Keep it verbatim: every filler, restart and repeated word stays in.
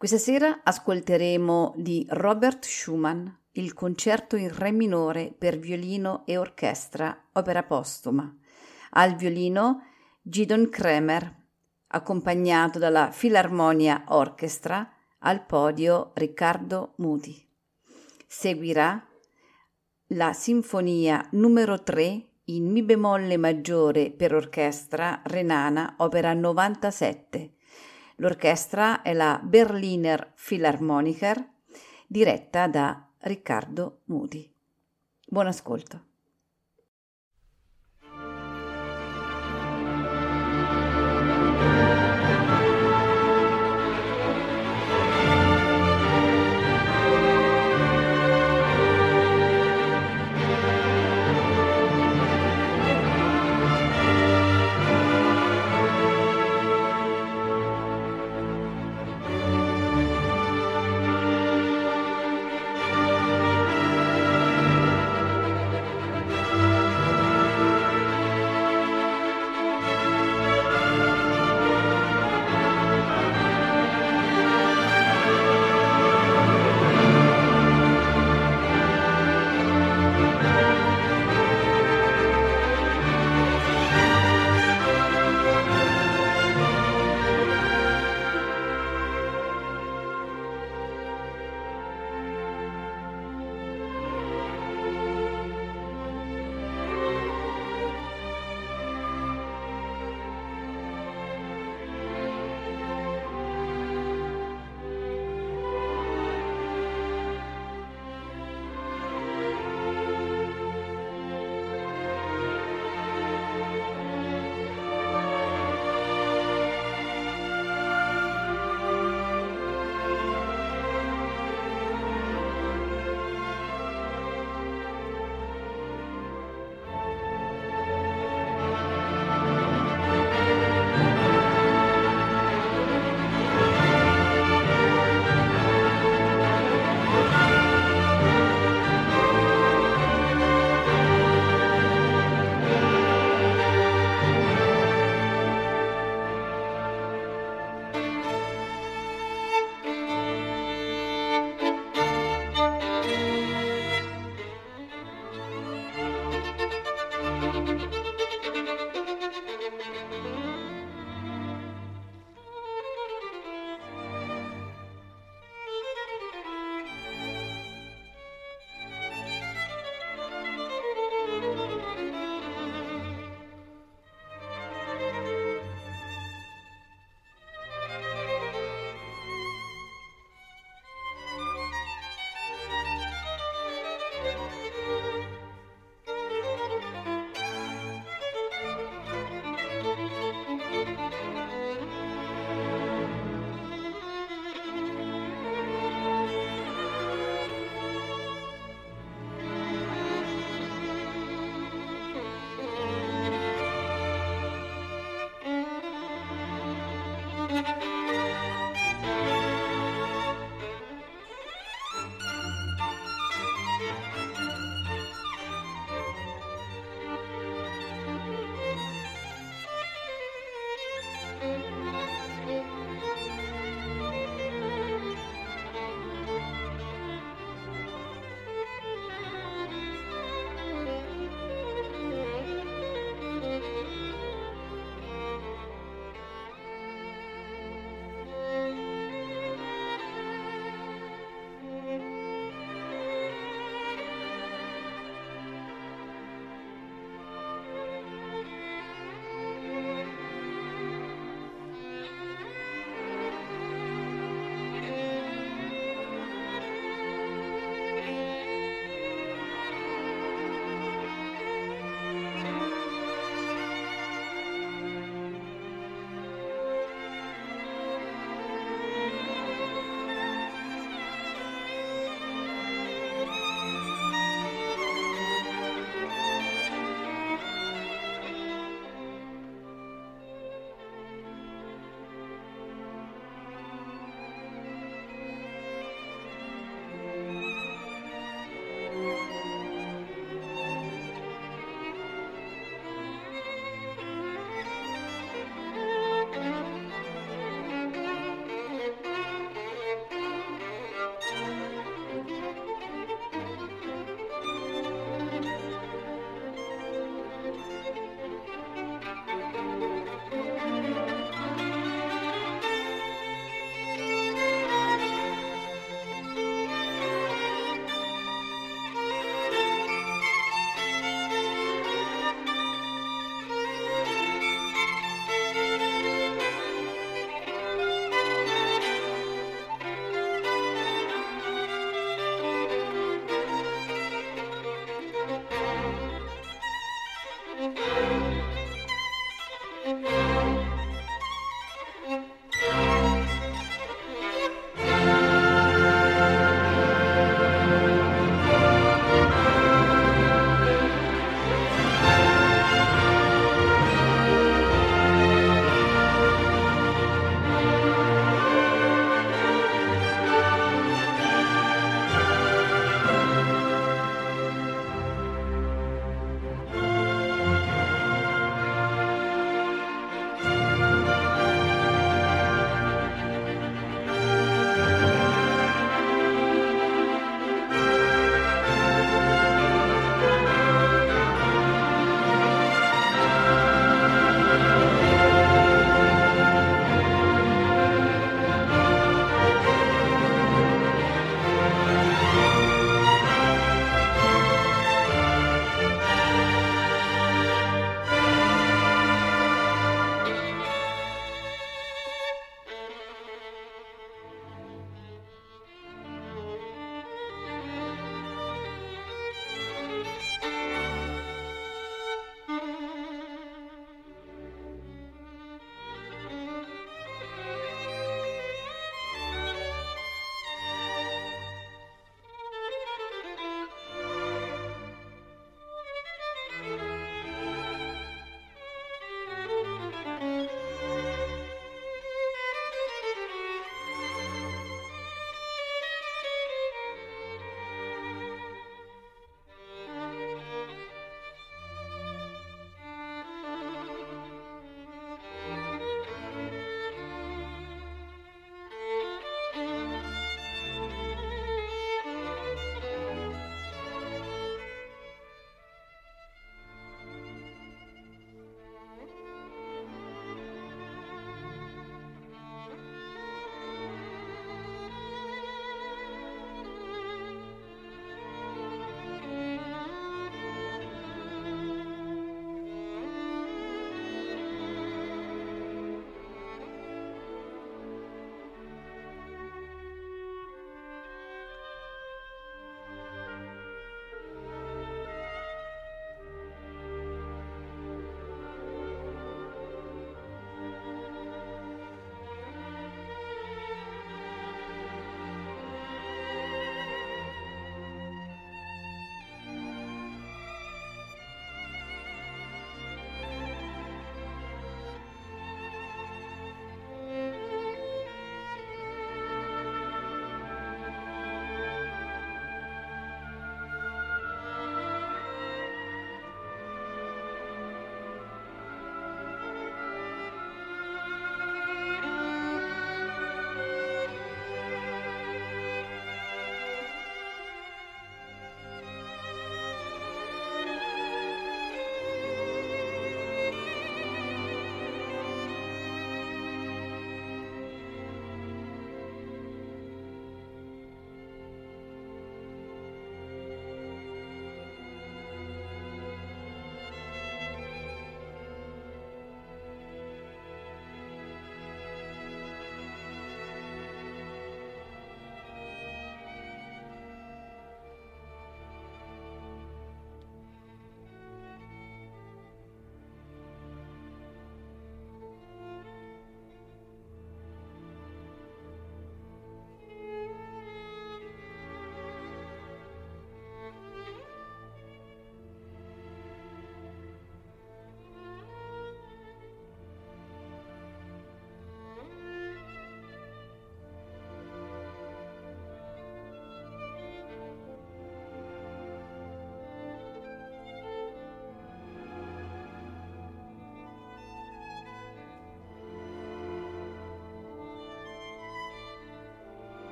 Questa sera ascolteremo di Robert Schumann il concerto in re minore per violino e orchestra, opera postuma. Al violino Gidon Kremer, accompagnato dalla Filarmonia Orchestra, al podio Riccardo Muti. Seguirà la sinfonia numero tre in Mi bemolle maggiore per orchestra, Renana, opera novantasette. L'orchestra è la Berliner Philharmoniker, diretta da Riccardo Muti. Buon ascolto.